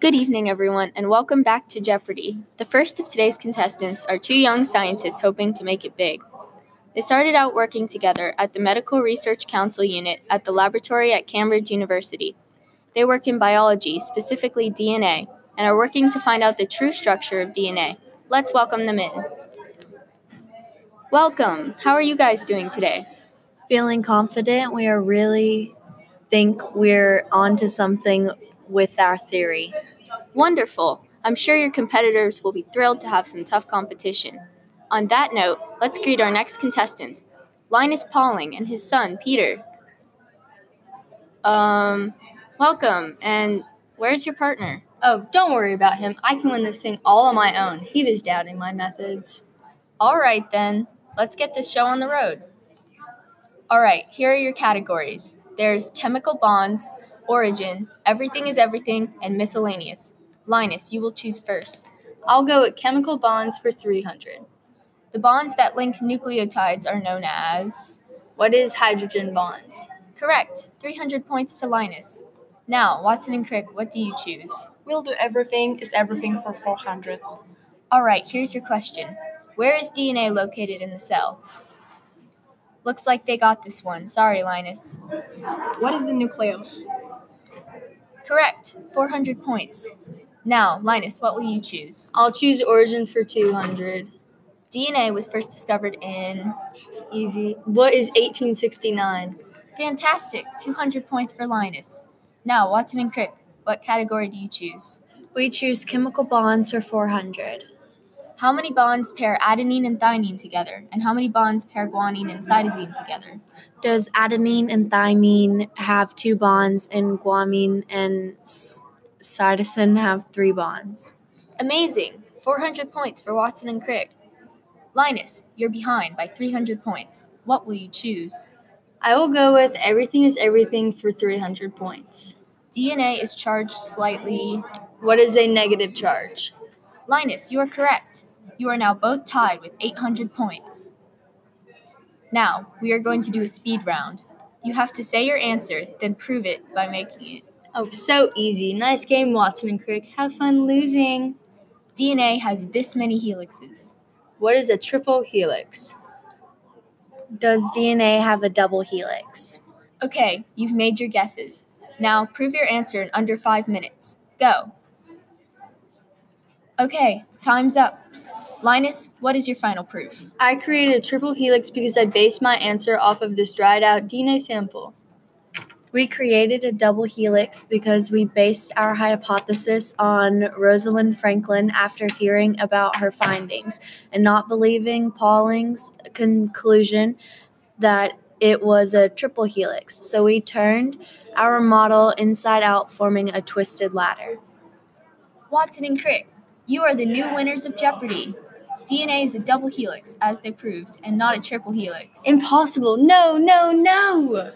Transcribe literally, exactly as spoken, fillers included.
Good evening, everyone, and welcome back to Jeopardy! The first of today's contestants are two young scientists hoping to make it big. They started out working together at the Medical Research Council unit at the laboratory at Cambridge University. They work in biology, specifically D N A, and are working to find out the true structure of D N A. Let's welcome them in. Welcome! How are you guys doing today? Feeling confident. We are really think we're onto something with our theory. Wonderful. I'm sure your competitors will be thrilled to have some tough competition. On that note, let's greet our next contestants, Linus Pauling and his son, Peter. Um, welcome, and where's your partner? Oh, don't worry about him. I can win this thing all on my own. He was doubting my methods. All right, then. Let's get this show on the road. All right, here are your categories. There's chemical bonds, origin, everything is everything, and miscellaneous. Linus, you will choose first. I'll go with chemical bonds for three hundred. The bonds that link nucleotides are known as... What is hydrogen bonds? Correct. three hundred points to Linus. Now, Watson and Crick, what do you choose? We'll do everything is everything for four hundred. All right, here's your question. Where is D N A located in the cell? Looks like they got this one. Sorry, Linus. What is the nucleus? Correct. four hundred points. Now, Linus, what will you choose? I'll choose origin for two hundred. D N A was first discovered in... Easy. What is eighteen sixty-nine? Fantastic. two hundred points for Linus. Now, Watson and Crick, what category do you choose? We choose chemical bonds for four hundred. How many bonds pair adenine and thymine together? And how many bonds pair guanine and cytosine together? Does adenine and thymine have two bonds and guanine and cytosine have three bonds? Amazing. four hundred points for Watson and Crick. Linus, you're behind by three hundred points. What will you choose? I will go with everything is everything for three hundred points. D N A is charged slightly. What is a negative charge? Linus, you are correct. You are now both tied with eight hundred points. Now, we are going to do a speed round. You have to say your answer, then prove it by making it. Oh, so easy. Nice game, Watson and Crick. Have fun losing. D N A has this many helixes. What is a triple helix? Does D N A have a double helix? Okay, you've made your guesses. Now, prove your answer in under five minutes. Go. Okay, time's up. Linus, what is your final proof? I created a triple helix because I based my answer off of this dried out D N A sample. We created a double helix because we based our hypothesis on Rosalind Franklin after hearing about her findings and not believing Pauling's conclusion that it was a triple helix. So we turned our model inside out, forming a twisted ladder. Watson and Crick, you are the new winners of Jeopardy! D N A is a double helix, as they proved, and not a triple helix. Impossible! No, no, no!